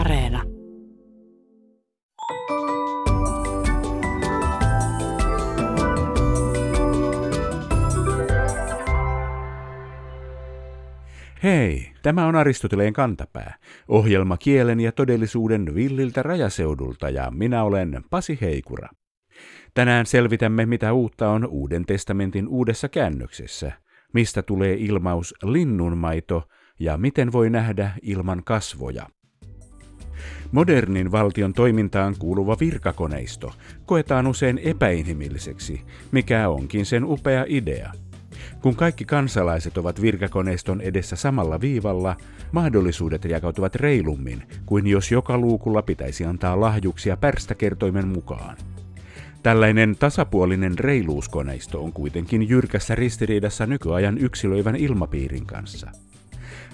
Areena. Hei, tämä on Aristoteleen kantapää, ohjelma kielen ja todellisuuden villiltä rajaseudulta ja minä olen Pasi Heikura. Tänään selvitämme, mitä uutta on Uuden testamentin uudessa käännöksessä, mistä tulee ilmaus linnunmaito ja miten voi nähdä ilman kasvoja. Modernin valtion toimintaan kuuluva virkakoneisto koetaan usein epäinhimilliseksi, mikä onkin sen upea idea. Kun kaikki kansalaiset ovat virkakoneiston edessä samalla viivalla, mahdollisuudet jakautuvat reilummin kuin jos joka luukulla pitäisi antaa lahjuksia pärstäkertoimen mukaan. Tällainen tasapuolinen reiluuskoneisto on kuitenkin jyrkässä ristiriidassa nykyajan yksilöivän ilmapiirin kanssa.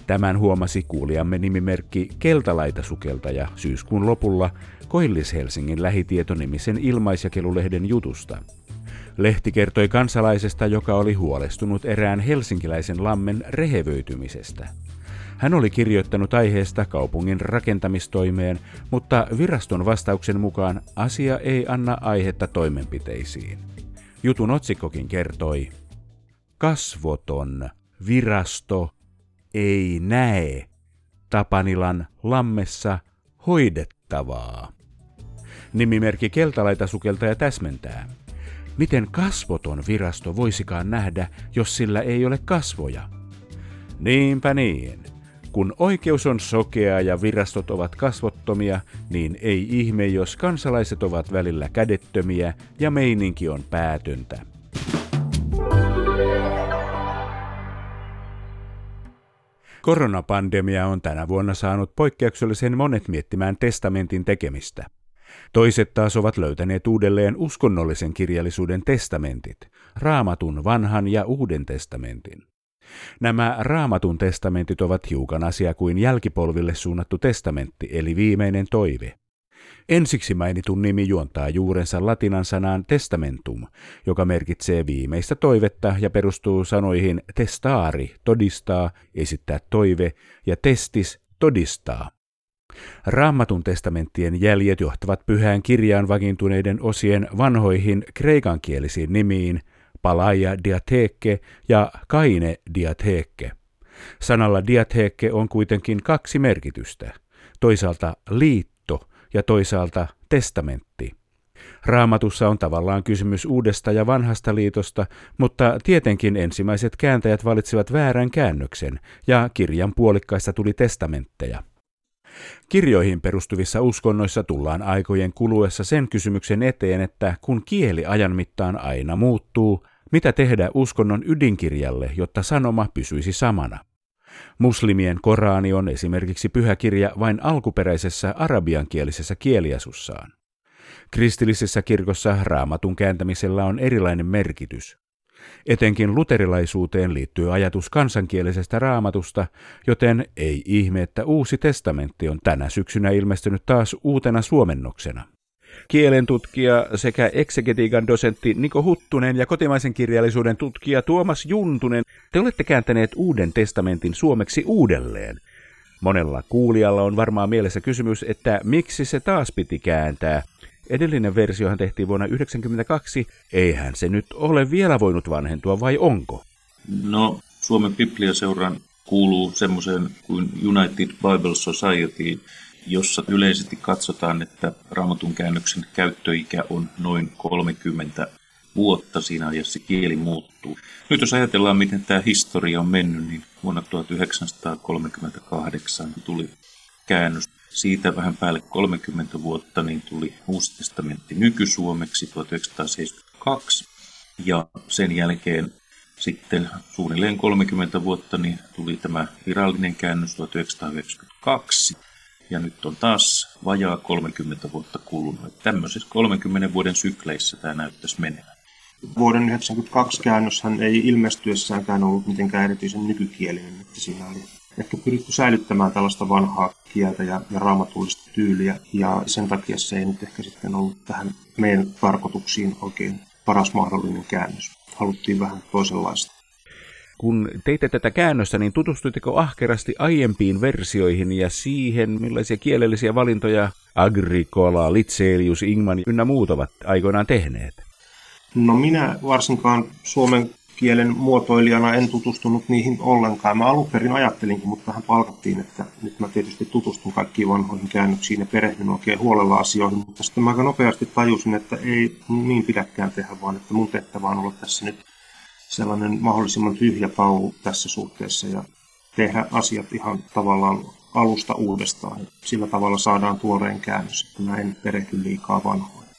Tämän huomasi kuulijamme nimimerkki Keltalaita sukeltaja syyskuun lopulla Koillis-Helsingin lähitietonimisen ilmaisjakelulehden jutusta. Lehti kertoi kansalaisesta, joka oli huolestunut erään helsinkiläisen lammen rehevöitymisestä. Hän oli kirjoittanut aiheesta kaupungin rakentamistoimeen, mutta viraston vastauksen mukaan asia ei anna aihetta toimenpiteisiin. Jutun otsikkokin kertoi: Kasvoton virasto ei näe Tapanilan lammessa hoidettavaa. Nimimerkki Keltalaita sukeltaja täsmentää. Miten kasvoton virasto voisikaan nähdä, jos sillä ei ole kasvoja? Niinpä niin. Kun oikeus on sokea ja virastot ovat kasvottomia, niin ei ihme, jos kansalaiset ovat välillä kädettömiä ja meininki on päätöntä. Koronapandemia on tänä vuonna saanut poikkeuksellisen monet miettimään testamentin tekemistä. Toiset taas ovat löytäneet uudelleen uskonnollisen kirjallisuuden testamentit, Raamatun vanhan ja uuden testamentin. Nämä Raamatun testamentit ovat hiukan asia kuin jälkipolville suunnattu testamentti, eli viimeinen toive. Ensiksi mainitun nimi juontaa juurensa latinan sanaan testamentum, joka merkitsee viimeistä toivetta ja perustuu sanoihin testaari, todistaa, esittää toive, ja testis, todistaa. Raamatun testamenttien jäljet johtavat pyhään kirjaan vakiintuneiden osien vanhoihin kreikankielisiin nimiin palaia diatheke ja kaine diatheke. Sanalla diatheke on kuitenkin kaksi merkitystä, toisaalta liitto ja toisaalta testamentti. Raamatussa on tavallaan kysymys uudesta ja vanhasta liitosta, mutta tietenkin ensimmäiset kääntäjät valitsivat väärän käännöksen ja kirjan puolikkaista tuli testamentteja. Kirjoihin perustuvissa uskonnoissa tullaan aikojen kuluessa sen kysymyksen eteen, että kun kieli ajan mittaan aina muuttuu, mitä tehdä uskonnon ydinkirjalle, jotta sanoma pysyisi samana? Muslimien Koraani on esimerkiksi pyhäkirja vain alkuperäisessä arabiankielisessä kieliasussaan. Kristillisessä kirkossa Raamatun kääntämisellä on erilainen merkitys. Etenkin luterilaisuuteen liittyy ajatus kansankielisestä Raamatusta, joten ei ihme, että Uusi testamentti on tänä syksynä ilmestynyt taas uutena suomennoksena. Kielentutkija sekä eksegetiikan dosentti Niko Huttunen ja kotimaisen kirjallisuuden tutkija Tuomas Juntunen, te olette kääntäneet Uuden testamentin suomeksi uudelleen. Monella kuulijalla on varmaan mielessä kysymys, että miksi se taas piti kääntää. Edellinen versiohan tehtiin vuonna 1992. Eihän se nyt ole vielä voinut vanhentua, vai onko? No, Suomen Bibliaseuran kuuluu semmoiseen kuin United Bible Society, jossa yleisesti katsotaan, että Raamatun käännöksen käyttöikä on noin 30 vuotta siinä ajassa kieli muuttuu. Nyt jos ajatellaan, miten tämä historia on mennyt, niin vuonna 1938 tuli käännös. Siitä vähän päälle 30 vuotta niin tuli Uusi testamentti nykysuomeksi 1972 ja sen jälkeen sitten suunnilleen 30 vuotta niin tuli tämä virallinen käännös 1992 ja nyt on taas vajaa 30 vuotta kulunut. Tämmöisessä 30 vuoden sykleissä tämä näyttäisi menevän. Vuoden 1992 käännöshän ei ilmestyessäänkään ollut mitenkään erityisen nykykielinen, että siinä oli ehkä pyritty säilyttämään tällaista vanhaa kieltä ja raamatullista tyyliä, ja sen takia se ei nyt ehkä sitten ollut tähän meidän tarkoituksiin oikein paras mahdollinen käännös. Haluttiin vähän toisenlaista. Kun teitte tätä käännöstä, niin tutustuitteko ahkerasti aiempiin versioihin ja siihen, millaisia kielellisiä valintoja Agricola, Litselius, Ingman ynnä muut ovat aikoinaan tehneet? No minä varsinkaan suomen kielen muotoilijana en tutustunut niihin ollenkaan. Mä alun perin ajattelinkin, mutta vähän palkattiin, että nyt mä tietysti tutustun kaikkiin vanhoihin käännöksiin ja perehdyn oikein huolella asioihin, mutta sitten mä aika nopeasti tajusin, että ei niin pidäkään tehdä, vaan että mun tehtävä on olla tässä nyt sellainen mahdollisimman tyhjä paulu tässä suhteessa ja tehdä asiat ihan tavallaan alusta uudestaan. Sillä tavalla saadaan tuoreen käännös, että mä en perehdy liikaa vanhoihin.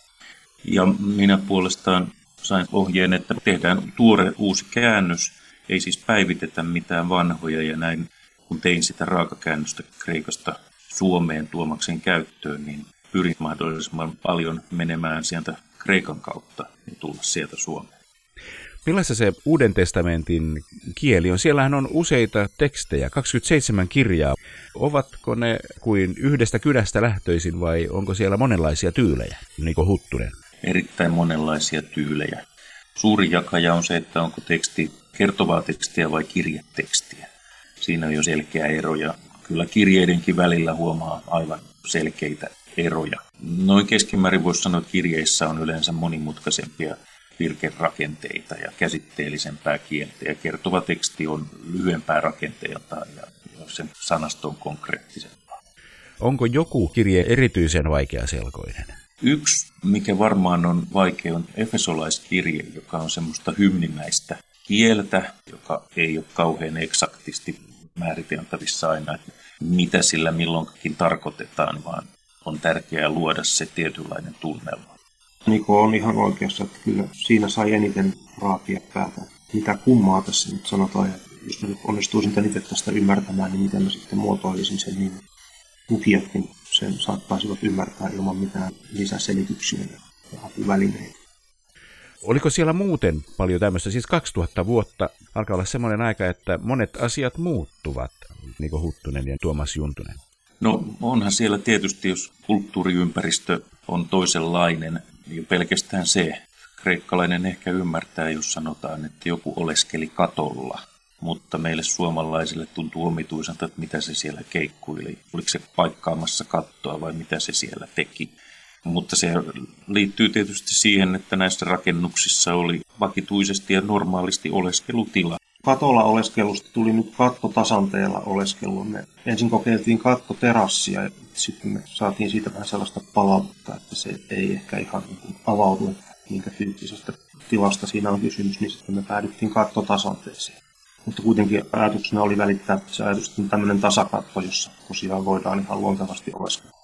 Ja minä puolestaan sain ohjeen, että tehdään tuore uusi käännös, ei siis päivitetä mitään vanhoja ja näin. Kun tein sitä raakakäännöstä Kreikasta Suomeen Tuomaksen käyttöön, niin pyrin mahdollisimman paljon menemään sieltä Kreikan kautta ja tulla sieltä Suomeen. Millaista se Uuden testamentin kieli on? Siellähän on useita tekstejä, 27 kirjaa. Ovatko ne kuin yhdestä kynästä lähtöisin vai onko siellä monenlaisia tyylejä, Niko Huttunen? Erittäin monenlaisia tyylejä. Suuri jakaja on se, että onko teksti kertovaa tekstiä vai kirjetekstiä. Siinä on jo selkeä ero ja kyllä kirjeidenkin välillä huomaa aivan selkeitä eroja. Noin keskimäärin voisi sanoa, että kirjeissä on yleensä monimutkaisempia virkerakenteita ja käsitteellisempää kieltä. Ja kertova teksti on lyhyempää rakenteeltaan ja sen sanasto on konkreettisempaa. Onko joku kirje erityisen vaikeaselkoinen? Yksi, mikä varmaan on vaikea, on Efesolaiskirje, joka on semmoista hymnimäistä kieltä, joka ei ole kauhean eksaktisti määriteltävissä aina, että mitä sillä milloinkin tarkoitetaan, vaan on tärkeää luoda se tietynlainen tunnelma. Niko on ihan oikeassa, että kyllä siinä sai eniten raapia päätä. Mitä kummaa tässä nyt sanotaan, ja jos mä nyt onnistuisin tämän itse tästä ymmärtämään, niin miten mä sitten muotoilisin sen niin lukijatkin. Sen saattaisivat ymmärtää ilman mitään lisäselityksiä ja apuvälineitä. Oliko siellä muuten paljon tämmöistä? Siis 2000 vuotta alkaa olla semmoinen aika, että monet asiat muuttuvat, Niko Huttunen ja Tuomas Juntunen. No onhan siellä tietysti, jos kulttuuriympäristö on toisenlainen, niin pelkästään se. Kreikkalainen ehkä ymmärtää, jos sanotaan, että joku oleskeli katolla. Mutta meille suomalaisille tuntuu omituiselta, että mitä se siellä keikkuili. Oliko se paikkaamassa kattoa vai mitä se siellä teki. Mutta se liittyy tietysti siihen, että näissä rakennuksissa oli vakituisesti ja normaalisti oleskelutila. Katolla oleskelusta tuli nyt kattotasanteella oleskelua. Me ensin kokeiltiin kattoterassia ja sitten me saatiin siitä vähän sellaista palautetta, että se ei ehkä ihan avaudu, että minkä tyyppisestä tilasta siinä on kysymys, niin sitten me päädyttiin kattotasanteeseen. Mutta kuitenkin ajatuksena oli välittää se ajatus, tämmöinen tasakatto, jossa tosiaan voidaan ihan luontevasti oleskella.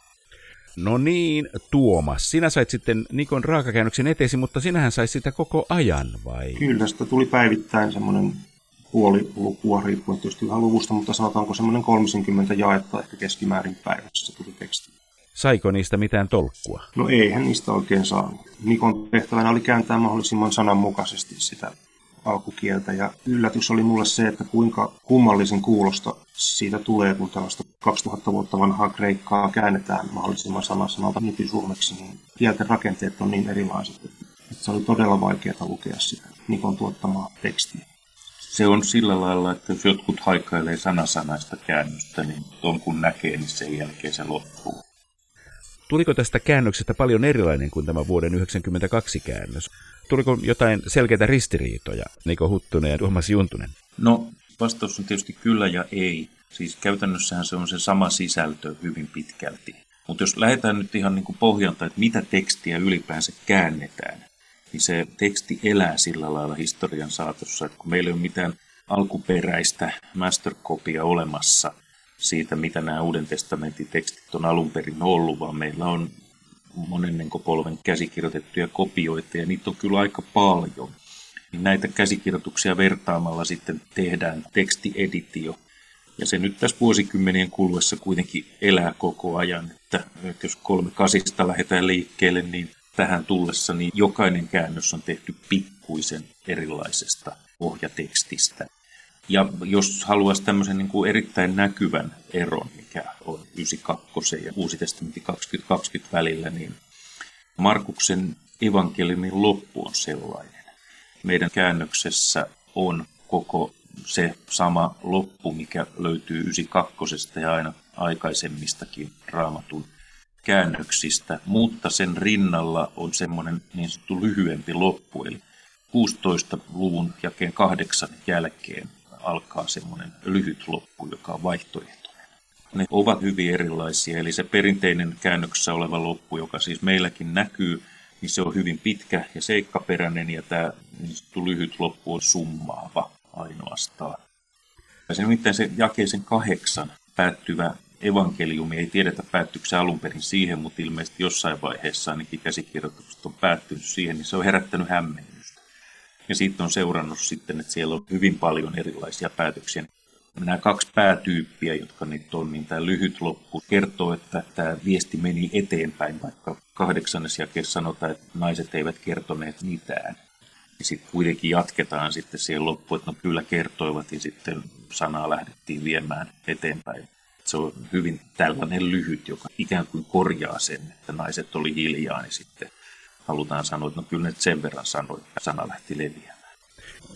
No niin, Tuomas, sinä sait sitten Nikon raakakäännöksen eteesi, mutta sinähän sai sitä koko ajan, vai? Kyllä, sitä tuli päivittäin semmoinen puoli lukua, riippuen tietysti ihan luvusta, mutta sanotaanko semmoinen 30 jaetta ehkä keskimäärin päivässä tuli teksti. Saiko niistä mitään tolkkua? No eihän niistä oikein saanut. Nikon tehtävänä oli kääntää mahdollisimman sananmukaisesti sitä alkukieltä. Ja yllätys oli mulle se, että kuinka kummallisen kuulosta siitä tulee, kun tällaista 2000 vuotta vanhaa kreikkaa käännetään mahdollisimman sanalta nykysuomeksi, niin kielten rakenteet on niin erilaiset, että se oli todella vaikeaa lukea sitä Nikon tuottamaa tekstiä. Se on sillä lailla, että jos jotkut haikailee sanasanaista käännöstä, niin on kun näkee, niin sen jälkeen se loppuu. Tuliko tästä käännöksestä paljon erilainen kuin tämä vuoden 1992 käännös? Tuliko jotain selkeitä ristiriitoja, Niko Huttunen ja Tuomas Juntunen? No, vastaus on tietysti kyllä ja ei. Siis käytännössähän se on se sama sisältö hyvin pitkälti. Mutta jos lähdetään nyt ihan niin kuin pohjalta, että mitä tekstiä ylipäänsä käännetään, niin se teksti elää sillä lailla historian saatossa, että kun meillä ei ole mitään alkuperäistä mastercopia olemassa siitä, mitä nämä Uuden testamentin tekstit on alun perin ollut, vaan meillä on monennenko polven käsikirjoitettuja kopioita, ja niitä on kyllä aika paljon. Näitä käsikirjoituksia vertaamalla sitten tehdään tekstieditio. Ja se nyt tässä vuosikymmenien kuluessa kuitenkin elää koko ajan, että jos 3.8 lähdetään liikkeelle, niin tähän tullessa niin jokainen käännös on tehty pikkuisen erilaisesta pohjatekstistä. Ja jos haluaisi tämmöisen niin kuin erittäin näkyvän eron, mikä on 92 ja Uusi testamentti 2020 välillä, niin Markuksen evankeliumin loppu on sellainen. Meidän käännöksessä on koko se sama loppu, mikä löytyy 92. ja aina aikaisemmistakin Raamatun käännöksistä, mutta sen rinnalla on semmoinen niin sanottu lyhyempi loppu, eli 16-luvun jakeen 8 jälkeen alkaa semmoinen lyhyt loppu, joka on vaihtoehtoinen. Ne ovat hyvin erilaisia, eli se perinteinen käännöksessä oleva loppu, joka siis meilläkin näkyy, niin se on hyvin pitkä ja seikkaperäinen, ja tämä niin sanottu lyhyt loppu on summaava ainoastaan. Ja se nimittäin se jakeisen 8 päättyvä evankeliumi, ei tiedetä päättyykö se alun perin siihen, mutta ilmeisesti jossain vaiheessa ainakin käsikirjoitukset on päättynyt siihen, niin se on herättänyt hämmennystä. Ja siitä on seurannut sitten, että siellä on hyvin paljon erilaisia päätöksiä. Nämä kaksi päätyyppiä, jotka nyt on, niin tämä lyhyt loppu kertoo, että tämä viesti meni eteenpäin, vaikka 8. jakeessa sanotaan, että naiset eivät kertoneet mitään. Ja sitten kuitenkin jatketaan sitten siihen loppuun, että no kyllä kertoivat, ja sitten sanaa lähdettiin viemään eteenpäin. Se on hyvin tällainen lyhyt, joka ikään kuin korjaa sen, että naiset oli hiljaa, niin sitten halutaan sanoa, että no kyllä ne sen verran sanoi, että sana lähti leviämään.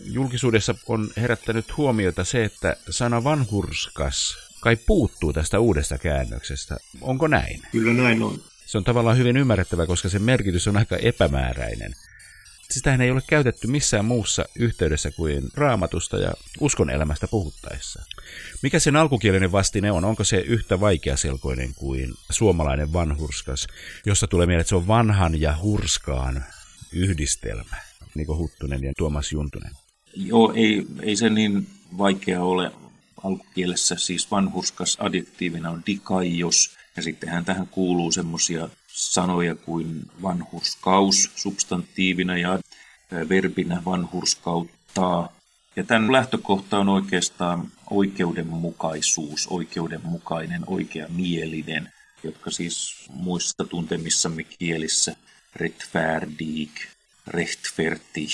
Julkisuudessa on herättänyt huomiota se, että sana vanhurskas kai puuttuu tästä uudesta käännöksestä. Onko näin? Kyllä näin on. Se on tavallaan hyvin ymmärrettävä, koska sen merkitys on aika epämääräinen. Sitähän ei ole käytetty missään muussa yhteydessä kuin Raamatusta ja uskonelämästä puhuttaessa. Mikä sen alkukielinen vastine on? Onko se yhtä vaikeaselkoinen kuin suomalainen vanhurskas, josta tulee mieleen, että se on vanhan ja hurskaan yhdistelmä? Niko Huttunen ja Tuomas Juntunen. Joo, ei se niin vaikea ole. Alkukielessä siis vanhurskas adjektiivina on dikaios, ja sittenhän tähän kuuluu semmoisia sanoja kuin vanhurskaus substantiivina ja verbinä vanhurskauttaa. Ja tämän lähtökohta on oikeastaan oikeudenmukaisuus, oikeudenmukainen, oikeamielinen, jotka siis muissa tuntemissamme kielissä retfärdig, rechtfertig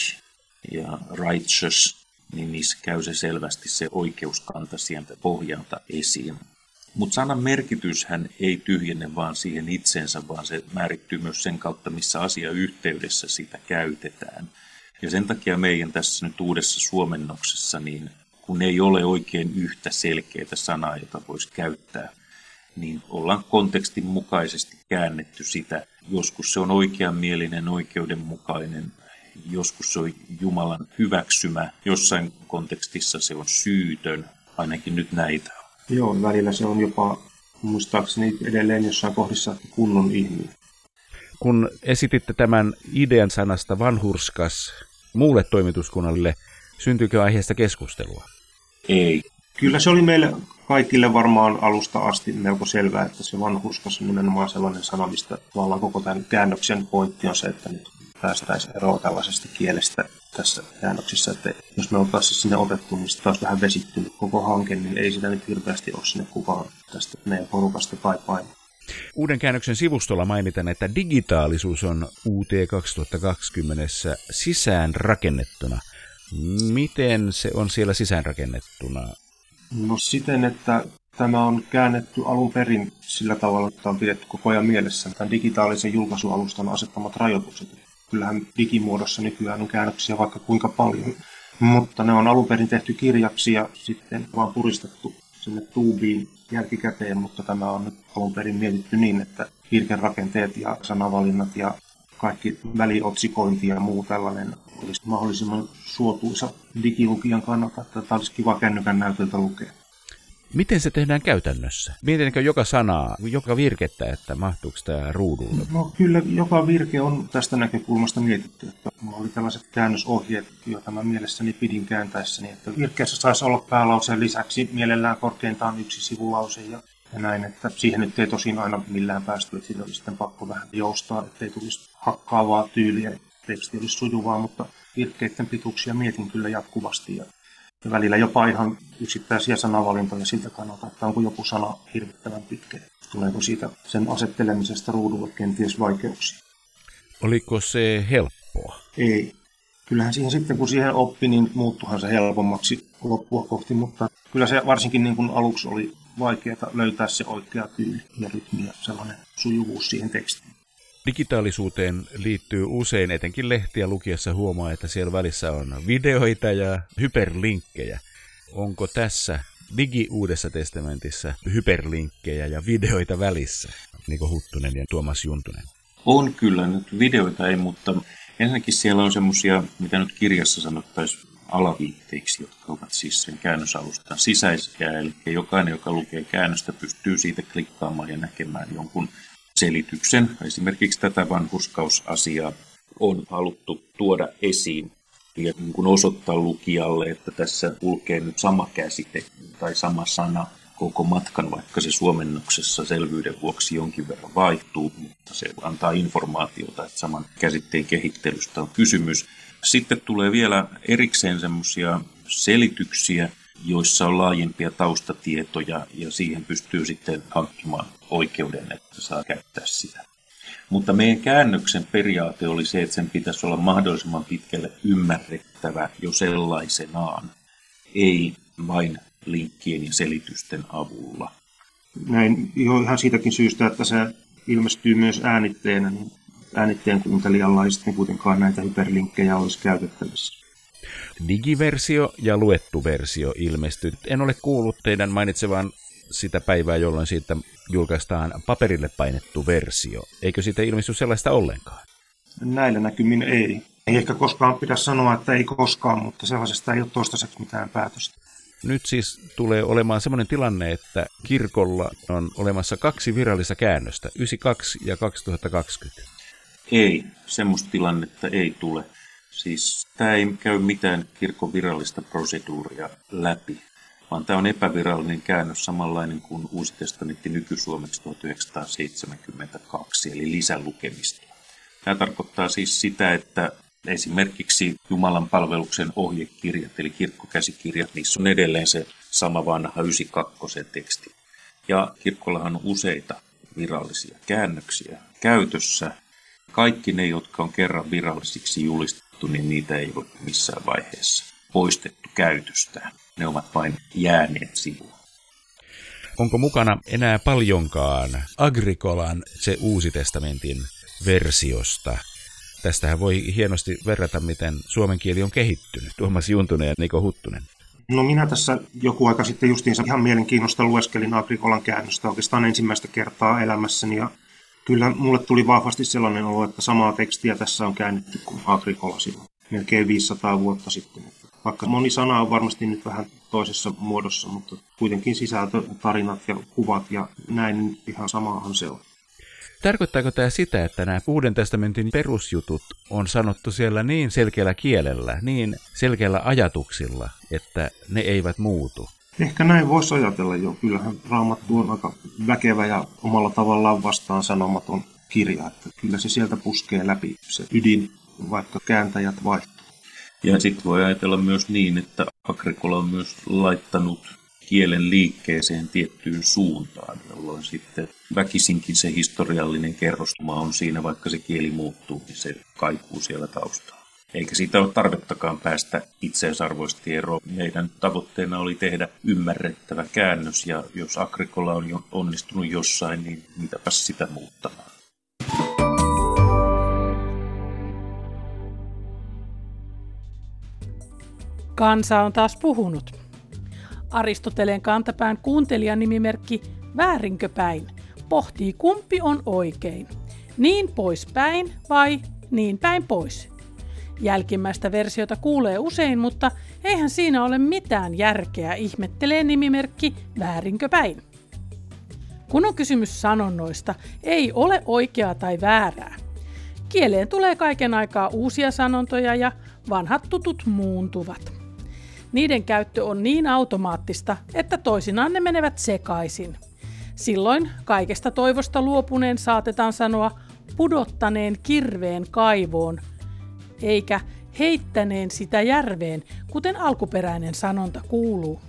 ja righteous, niin niissä käy se selvästi se oikeuskanta sieltä pohjalta esiin. Mutta sanan merkityshän ei tyhjene vaan siihen itsensä, vaan se määrittyy myös sen kautta, missä asiayhteydessä sitä käytetään. Ja sen takia meidän tässä nyt uudessa suomennoksessa, niin kun ei ole oikein yhtä selkeää sanaa, jota voisi käyttää, niin ollaan kontekstin mukaisesti käännetty sitä. Joskus se on oikeamielinen, oikeudenmukainen, joskus se on Jumalan hyväksymä, jossain kontekstissa se on syytön, ainakin nyt näitä. Joo, välillä se on jopa, muistaakseni edelleen jossain kohdissa, kunnon ihminen. Kun esititte tämän idean sanasta vanhurskas muulle toimituskunnalle, syntyykö aiheesta keskustelua? Ei. Kyllä se oli meille kaikille varmaan alusta asti melko selvää, että se vanhurskas on nimenomaan sellainen sana, mistä tavallaan koko tämän käännöksen pointti on se, että nyt päästäisiin eroon tällaisesta kielestä tässä käännöksessä. Että jos me oltaisiin sinne otettu, niin sitä olisi vähän vesittynyt koko hanke, niin ei sitä nyt hirveästi ole sinne kukaan tästä meidän porukasta kaipailla. Uuden käännöksen sivustolla mainitaan, että digitaalisuus on UT2020 sisäänrakennettuna. Miten se on siellä sisäänrakennettuna? No siten, että tämä on käännetty alun perin sillä tavalla, että on pidetty koko ajan mielessä tämän digitaalisen julkaisualustan asettamat rajoitukset. Kyllähän digimuodossa nykyään on käännöksiä vaikka kuinka paljon, mutta ne on alun perin tehty kirjaksi ja sitten vaan puristettu sinne tuubiin jälkikäteen, mutta tämä on nyt alun perin mietitty niin, että virkerakenteet ja sanavalinnat ja kaikki väliotsikointi ja muu tällainen olisi mahdollisimman suotuisa digilukijan kannalta, että tämä olisi kiva kännykän näytöltä lukea. Miten se tehdään käytännössä? Mietitkö joka sanaa, joka virkettä, että mahtuuko tämä ruudulle? No kyllä, joka virke on tästä näkökulmasta mietitty. Että minulla oli tällaiset käännösohjeet, joita mä mielessäni pidin kääntäessäni. Että virkkeessä saisi olla päälauseen lisäksi mielellään korkeintaan yksi sivulause ja näin. Että siihen nyt ei tosin aina millään päästy, että siitä oli sitten pakko vähän joustaa, ettei tulisi hakkaavaa tyyliä, teksti olisi sujuvaa, mutta virkkeiden pituuksia mietin kyllä jatkuvasti. Ja välillä jopa ihan yksittäisiä sanavalintoja siltä kannalta, että onko joku sana hirvittävän pitkä. Tuleeko siitä sen asettelemisesta ruudulle kenties vaikeuksia? Oliko se helppoa? Ei. Kyllähän siihen sitten, kun siihen oppi, niin muuttuhan se helpommaksi loppua kohti, mutta kyllä se varsinkin niin kuin aluksi oli vaikeaa löytää se oikea tyyli ja rytmi ja sellainen sujuvuus siihen tekstiin. Digitaalisuuteen liittyy usein, etenkin lehtiä lukiessa huomaa, että siellä välissä on videoita ja hyperlinkkejä. Onko tässä digi-uudessa testamentissa hyperlinkkejä ja videoita välissä, Niko Huttunen ja Tuomas Juntunen? On kyllä, nyt videoita ei, mutta ensinnäkin siellä on semmoisia, mitä nyt kirjassa sanottaisiin alaviitteiksi, jotka ovat siis sen käännösalustan sisäisiä, eli jokainen, joka lukee käännöstä, pystyy siitä klikkaamaan ja näkemään jonkun selityksen. Esimerkiksi tätä vanhurskausasiaa on haluttu tuoda esiin ja niin kuin osoittaa lukijalle, että tässä kulkee nyt sama käsite tai sama sana koko matkan, vaikka se suomennoksessa selvyyden vuoksi jonkin verran vaihtuu, mutta se antaa informaatiota, että saman käsitteen kehittelystä on kysymys. Sitten tulee vielä erikseen semmoisia selityksiä, joissa on laajempia taustatietoja ja siihen pystyy sitten hankkimaan oikeuden, että saa käyttää sitä. Mutta meidän käännöksen periaate oli se, että sen pitäisi olla mahdollisimman pitkälle ymmärrettävä jo sellaisenaan, ei vain linkkien ja selitysten avulla. Näin ihan siitäkin syystä, että se ilmestyy myös äänitteenä, niin äänitteen kuuntelijanlaiset, niin kuitenkaan näitä hyperlinkkejä olisi käytettävissä. Digiversio ja luettu versio ilmestyy. En ole kuullut teidän mainitsevan sitä päivää, jolloin siitä julkaistaan paperille painettu versio. Eikö siitä ilmesty sellaista ollenkaan? Näillä näkymin ei. Ei ehkä koskaan pidä sanoa, että ei koskaan, mutta sellaisesta ei ole toistaiseksi mitään päätöstä. Nyt siis tulee olemaan sellainen tilanne, että kirkolla on olemassa kaksi virallista käännöstä, 92 ja 2020. Ei, semmoista tilannetta ei tule. Siis tämä ei käy mitään kirkon virallista proseduuria läpi, vaan tämä on epävirallinen käännös samanlainen kuin Uusi testamentti nykysuomeksi 1972, eli lisälukemista. Tämä tarkoittaa siis sitä, että esimerkiksi Jumalan palveluksen ohjekirjat, eli kirkkokäsikirjat, niissä on edelleen se sama vanha 92 teksti. Ja kirkollahan on useita virallisia käännöksiä käytössä. Kaikki ne, jotka on kerran virallisiksi julistettu, niin niitä ei ole missään vaiheessa poistettu käytöstään. Ne ovat vain jääneet sivuun. Onko mukana enää paljonkaan Agricolan se Uusi testamentin versiosta? Tästähän voi hienosti verrata, miten suomen kieli on kehittynyt. Tuomas Juntunen ja Niko Huttunen. No minä tässä joku aika sitten justiinsa ihan mielenkiinnosta lueskelin Agricolan käännöstä oikeastaan ensimmäistä kertaa elämässäni. Ja kyllä mulle tuli vahvasti sellainen olo, että samaa tekstiä tässä on käännetty kuin Agricola silloin, melkein 500 vuotta sitten. Vaikka moni sana on varmasti nyt vähän toisessa muodossa, mutta kuitenkin sisältö, tarinat ja kuvat ja näin nyt ihan samaahan se on. Tarkoittaako tämä sitä, että nämä Uuden testamentin perusjutut on sanottu siellä niin selkeällä kielellä, niin selkeällä ajatuksilla, että ne eivät muutu? Ehkä näin voisi ajatella jo. Kyllähän Raamattu on aika väkevä ja omalla tavallaan vastaan sanomaton kirja. Että kyllä se sieltä puskee läpi se ydin, vaikka kääntäjät vaihtuu. Ja sitten voi ajatella myös niin, että Agricola on myös laittanut kielen liikkeeseen tiettyyn suuntaan, jolloin sitten väkisinkin se historiallinen kerrostuma on siinä, vaikka se kieli muuttuu, niin se kaikuu siellä taustalla. Eikä siitä ole tarvettakaan päästä itseisarvoisesti eroon. Meidän tavoitteena oli tehdä ymmärrettävä käännös, ja jos Agricola on jo onnistunut jossain, niin mitäpäs sitä muuttamaan. Kansa on taas puhunut. Aristoteleen kantapään kuuntelijan nimimerkki Väärinköpäin pohtii, kumpi on oikein. Niin poispäin vai niin päin pois? Jälkimmäistä versiota kuulee usein, mutta eihän siinä ole mitään järkeä, ihmettelee nimimerkki Väärinköpäin. Kun on kysymys sanonnoista, ei ole oikeaa tai väärää. Kieleen tulee kaiken aikaa uusia sanontoja ja vanhat tutut muuntuvat. Niiden käyttö on niin automaattista, että toisinaan ne menevät sekaisin. Silloin kaikesta toivosta luopuneen saatetaan sanoa pudottaneen kirveen kaivoon, eikä heittäneen sitä järveen, kuten alkuperäinen sanonta kuuluu.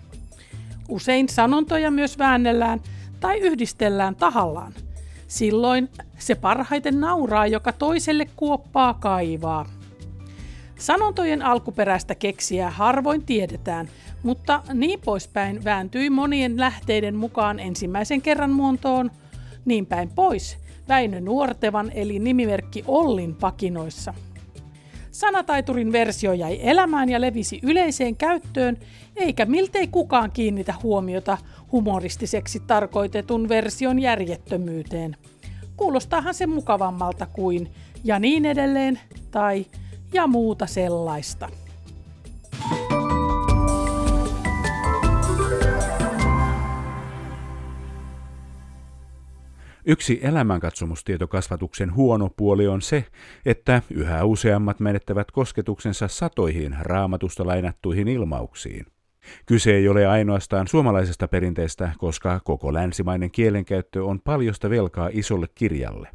Usein sanontoja myös väännellään tai yhdistellään tahallaan. Silloin se parhaiten nauraa, joka toiselle kuoppaa kaivaa. Sanontojen alkuperäistä keksijää harvoin tiedetään, mutta niin poispäin vääntyi monien lähteiden mukaan ensimmäisen kerran muontoon niin päin pois Väinö Nuortevan eli nimimerkki Ollin pakinoissa. Sanataiturin versio jäi elämään ja levisi yleiseen käyttöön, eikä miltei kukaan kiinnitä huomiota humoristiseksi tarkoitetun version järjettömyyteen. Kuulostaahan se mukavammalta kuin ja niin edelleen tai ja muuta sellaista. Yksi elämänkatsomustietokasvatuksen huono puoli on se, että yhä useammat menettävät kosketuksensa satoihin Raamatusta lainattuihin ilmauksiin. Kyse ei ole ainoastaan suomalaisesta perinteestä, koska koko länsimainen kielenkäyttö on paljosta velkaa isolle kirjalle.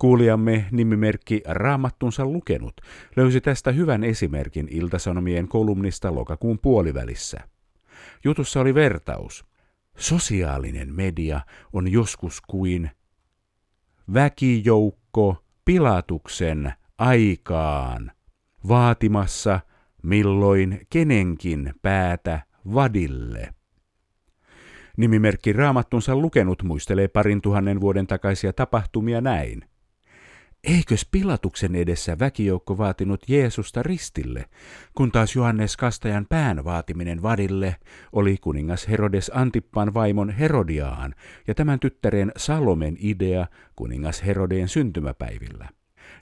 Kuulijamme nimimerkki Raamattunsa lukenut löysi tästä hyvän esimerkin Ilta-Sanomien kolumnista lokakuun puolivälissä. Jutussa oli vertaus. Sosiaalinen media on joskus kuin väkijoukko Pilatuksen aikaan, vaatimassa milloin kenenkin päätä vadille. Nimimerkki Raamattunsa lukenut muistelee 2000 vuoden takaisia tapahtumia näin. Eikös Pilatuksen edessä väkijoukko vaatinut Jeesusta ristille, kun taas Johannes Kastajan pään vaatiminen vadille oli kuningas Herodes Antippan vaimon Herodiaan ja tämän tyttären Salomen idea kuningas Herodeen syntymäpäivillä.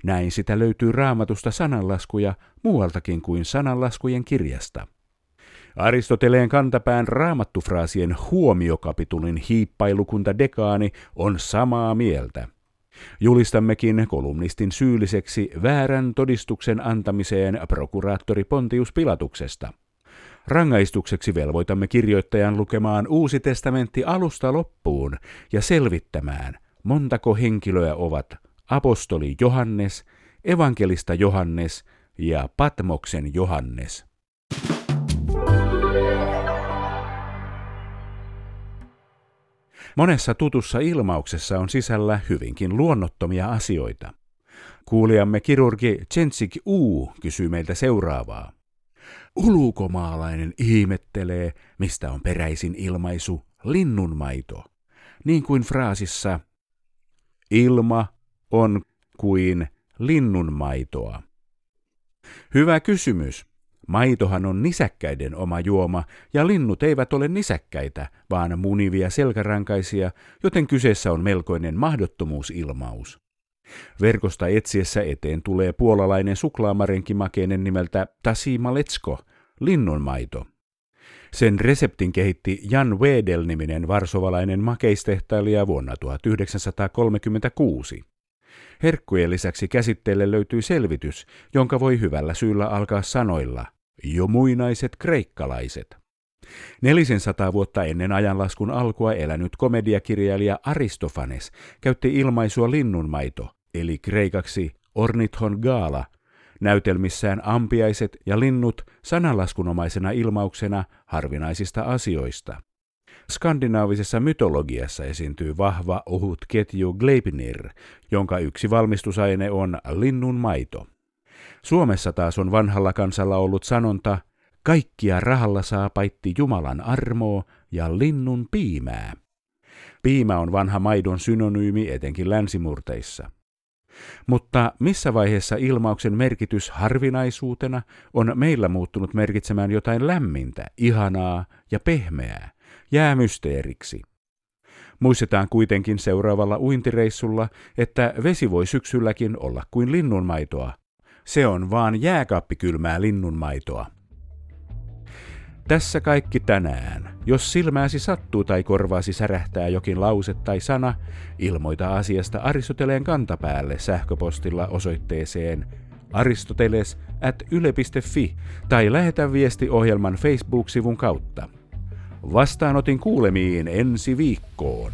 Näin sitä löytyy Raamatusta sananlaskuja muualtakin kuin sananlaskujen kirjasta. Aristoteleen kantapään raamattufraasien huomiokapitulin hiippailukunta dekaani on samaa mieltä. Julistammekin kolumnistin syylliseksi väärän todistuksen antamiseen prokuraattori Pontius Pilatuksesta. Rangaistukseksi velvoitamme kirjoittajan lukemaan Uusi testamentti alusta loppuun ja selvittämään, montako henkilöä ovat apostoli Johannes, evankelista Johannes ja Patmoksen Johannes. Monessa tutussa ilmauksessa on sisällä hyvinkin luonnottomia asioita. Kuulijamme kirurgi Tjentsik Uu kysyy meiltä seuraavaa. Ulkomaalainen ihmettelee, mistä on peräisin ilmaisu linnunmaito, niin kuin fraasissa ilma on kuin linnunmaitoa. Hyvä kysymys. Maitohan on nisäkkäiden oma juoma, ja linnut eivät ole nisäkkäitä, vaan munivia selkärankaisia, joten kyseessä on melkoinen mahdottomuusilmaus. Verkosta etsiessä eteen tulee puolalainen suklaamarenkimakeinen nimeltä Tasi Maletsko, linnunmaito. Sen reseptin kehitti Jan Wedel-niminen varsovalainen makeistehtailija vuonna 1936. Herkkujen lisäksi käsitteelle löytyy selvitys, jonka voi hyvällä syyllä alkaa sanoilla, jo muinaiset kreikkalaiset. 400 vuotta ennen ajanlaskun alkua elänyt komediakirjailija Aristofanes käytti ilmaisua linnunmaito, eli kreikaksi ornithon gaala, näytelmissään Ampiaiset ja linnut sananlaskunomaisena ilmauksena harvinaisista asioista. Skandinaavisessa mytologiassa esiintyy vahva ohut ketju Gleipnir, jonka yksi valmistusaine on linnunmaito. Suomessa taas on vanhalla kansalla ollut sanonta, kaikkia rahalla saa paitti Jumalan armoa ja linnun piimää. Piimä on vanha maidon synonyymi etenkin länsimurteissa. Mutta missä vaiheessa ilmauksen merkitys harvinaisuutena on meillä muuttunut merkitsemään jotain lämmintä, ihanaa ja pehmeää? Jää mysteeriksi. Muistetaan kuitenkin seuraavalla uintireissulla, että vesi voi syksylläkin olla kuin linnunmaitoa. Se on vaan jääkaappikylmää linnunmaitoa. Tässä kaikki tänään. Jos silmääsi sattuu tai korvaasi särähtää jokin lause tai sana, ilmoita asiasta Aristoteleen kantapäälle sähköpostilla osoitteeseen aristoteles@yle.fi tai lähetä viesti ohjelman Facebook-sivun kautta. Vastaanotin kuulemiin ensi viikkoon.